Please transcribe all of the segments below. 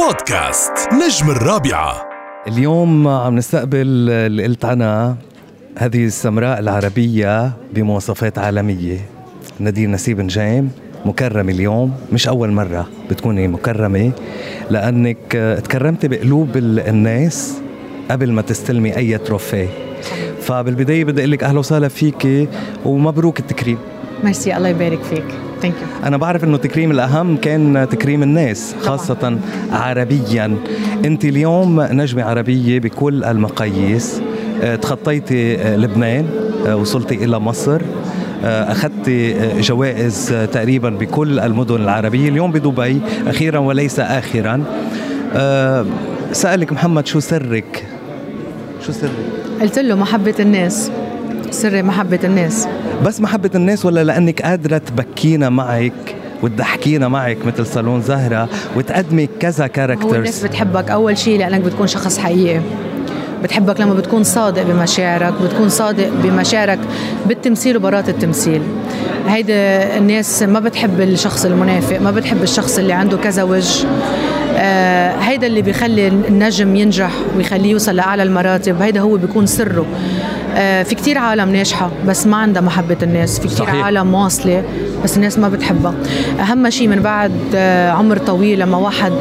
بودكاست نجم الرابعة. اليوم عم نستقبل اللي قلت عنها هذه السمراء العربية بمواصفات عالمية، نادين نسيب نجيم، مكرمة اليوم. مش أول مرة بتكوني مكرمة، لأنك تكرمتي بقلوب الناس قبل ما تستلمي أي تروفيه. فبالبداية بدي أقول لك أهلا وسهلا فيك ومبروك التكريم. مرسي، الله يبارك فيك. أنا بعرف أنه تكريم الأهم كان تكريم الناس، خاصة عربيا. أنت اليوم نجمة عربية بكل المقاييس، تخطيتي لبنان، وصلتي إلى مصر، أخذتي جوائز تقريبا بكل المدن العربية، اليوم بدبي أخيرا وليس آخرا. سألك محمد شو سرك؟ قلت له محبة الناس. سر محبة الناس، بس محبة الناس، ولا لأنك قادرة تبكينا معك وتضحكينا معك مثل صالون زهرة وتقدمي كذا كاركترز؟ هو الناس بتحبك أول شيء لأنك بتكون شخص حقيقي، بتحبك لما بتكون صادق بمشاعرك، بتكون صادق بمشاعرك بالتمثيل وبرات التمثيل. هيدا الناس ما بتحب الشخص المنافق، ما بتحب الشخص اللي عنده كذا وجه. هيدا اللي بيخلي النجم ينجح ويخليه يوصل لأعلى المراتب، هيدا هو بيكون سره. في كتير عالم ناجحة بس ما عندها محبة الناس، في كتير عالم واصلة بس الناس ما بتحبها. أهم شيء من بعد عمر طويل لما واحد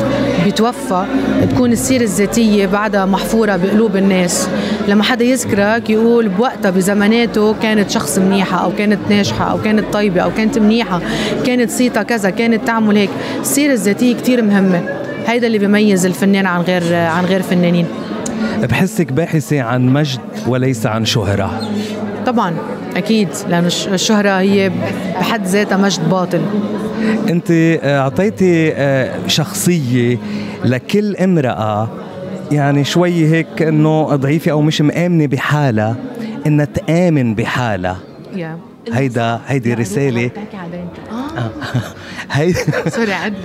بيتوفى تكون السيرة الذاتية بعدها محفورة بقلوب الناس، لما حدا يذكرك يقول بوقتها بزماناته كانت شخص منيحة، أو كانت ناجحة، أو كانت طيبة، أو كانت منيحة، كانت صيتها كذا، كانت تعمل هيك. السيرة الذاتية كتير مهمة، هيدا اللي بيميز الفنان عن غير فنانين. بحسك باحثة عن مجد وليس عن شهرة. طبعا أكيد، لأن الشهرة هي بحد ذاتها مجد باطل. أنت أعطيتي شخصية لكل امرأة يعني شوي هيك أنه ضعيفة أو مش مآمنة بحالة، أنها تآمن بحالة. هيدي رسالة.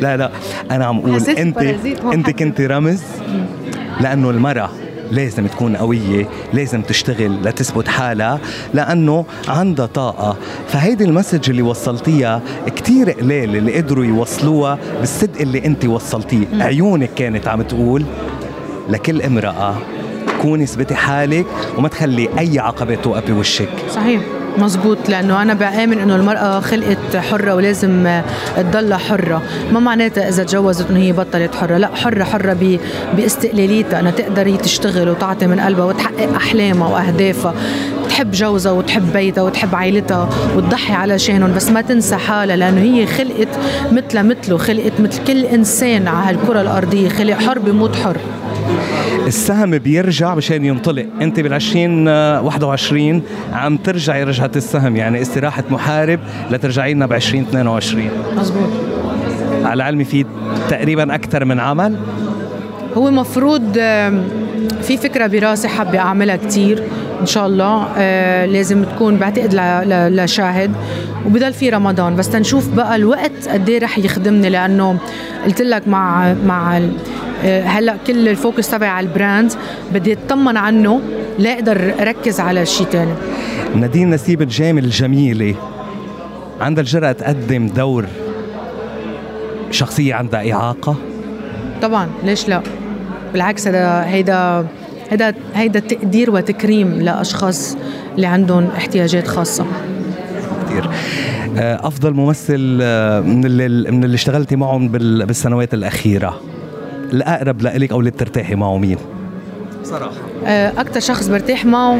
لا أنا عم أقول أنت كنت رمز، لأنه المرأة لازم تكون قوية، لازم تشتغل لتثبت حالها، لأنه عندها طاقة. فهيدي المسج اللي وصلتيها كتير قلال اللي قدروا يوصلوها بالصدق اللي انت وصلتيه. عيونك كانت عم تقول لكل امرأة كوني ثبتي حالك وما تخلي أي عقبة توقف بوشك. صحيح، مزبوط، لأنه أنا بآمن أنه المرأة خلقت حرة ولازم تضلها حرة. ما معناتها إذا تجوزت أنه هي بطلت حرة، لا، حرة باستقلاليتها، أنها تقدر هي تشتغل وتعطي من قلبها وتحقق أحلامها وأهدافها، تحب جوزها وتحب بيتها وتحب عائلتها وتضحي على شانهم، بس ما تنسى حالها، لأنه هي خلقت مثله، خلقت مثل كل إنسان على الكرة الأرضية، خلق حر بموت حر. السهم بيرجع مشان ينطلق. انت بال2021 عم ترجعي رجعة السهم، يعني استراحة محارب لترجعي لنا ب2022. مزبوط. على علمي في تقريبا أكثر من عمل، هو مفروض في فكرة براسي حابة أعملها كتير إن شاء الله. لازم تكون بعتقد لشاهد، وبدل في رمضان، بس تنشوف بقى الوقت قديه رح يخدمني، لأنه قلت لك مع هلأ كل الفوكس تبعي على البراند، بدي أتطمن عنه لا أقدر أركز على شيء تاني. نادين نسيب نجيم الجميلة عندها الجرأة تقدم دور شخصية عندها إعاقة. طبعا، ليش لا، بالعكس، هيدا تقدير وتكريم لأشخاص اللي عندهم احتياجات خاصة. كتير. أفضل ممثل من اللي اشتغلتي معهم بالسنوات الأخيرة، الأقرب لإلك أو اللي بترتاحي معه مين؟ صراحة أكتر شخص برتاح معه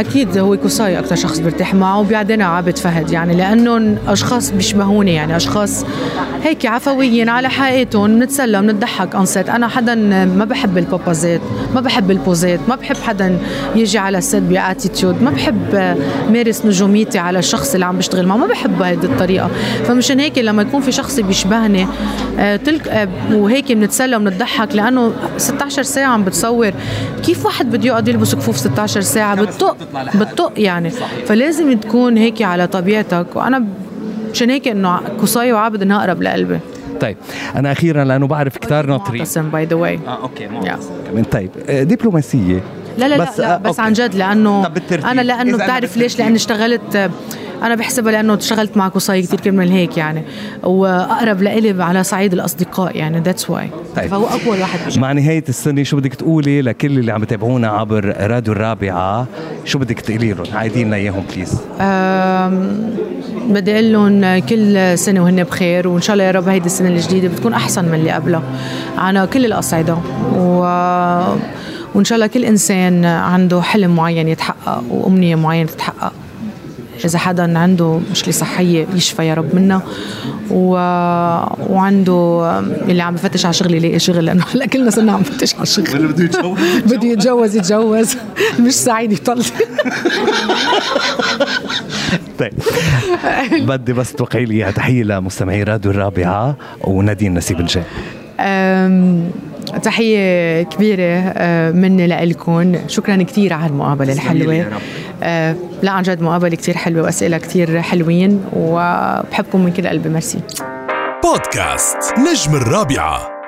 أكيد هو كوساي. أكتر شخص برتاح معه وبعدين عابد فهد، يعني لأنهم أشخاص بيشبهوني، يعني أشخاص هيك عفويين على حقيقتهم، نتسلى ونضحك أنسات. أنا حدا ما بحب البابازات، ما بحب البوزات، ما بحب حدا يجي على السد بأتيتيود، ما بحب مارس نجوميتي على الشخص اللي عم بشتغل معه، ما بحب هذه الطريقة. فمشان هيك لما يكون في شخص بيشبهني وهيك بنتسلى ونضحك، لأنه 16 ساعة عم بتصور، كيف واحد بده يقعد يلبس كفوف 16 ساعة؟ بتطق يعني. فلازم تكون هيك على طبيعتك، وأنا مشان هيك إنه كوساي وعابد إنه أقرب لقلبي. طيب أنا أخيرا، لأنه بعرف كتار ناطرين، معتصم باي ذا واي. أوكي، معتصم كمان. طيب دبلوماسية؟ لا بس عن جد، لأنه أنا، لأنه بتعرف ليش، لأن اشتغلت انا بحسبها لانه اشتغلت معك وصاي كثير من هيك يعني، واقرب لقلب على صعيد الاصدقاء يعني، ذاتس واي. طيب. فهو اقوى واحد بجد. مع نهايه السنه شو بدك تقولي لكل اللي عم يتابعونا عبر راديو الرابعه؟ شو بدك تقولي لهم؟ عايدين لنا اياهم بليز. بدي اقول لهم كل سنه وهن بخير، وان شاء الله يا رب هيدي السنه الجديده بتكون احسن من اللي قبلها على كل الاصعده، وإن شاء الله كل إنسان عنده حلم معين يتحقق وأمنية معينة تتحقق. إذا حدا عنده مشكلة صحية يشفى يا رب منها، وعنده اللي عم بفتش على شغل يلاقي شغل، لأنه هلا كلنا صرنا عم بفتش على شغل. اللي بده يتجوز بده يتجوز مش سعيد يطلق. طيب بدي بس توقعي لي تحية لمستمعي راديو الرابعة ونادين نسيب نجيم. تحية كبيرة مني لكم، شكرا كثير على المقابلة الحلوة. لا عن جد مقابلة كثير حلوة وأسئلة كثير حلوين، وبحبكم من كل قلبي. مرسي. بودكاست نجم الرابعة.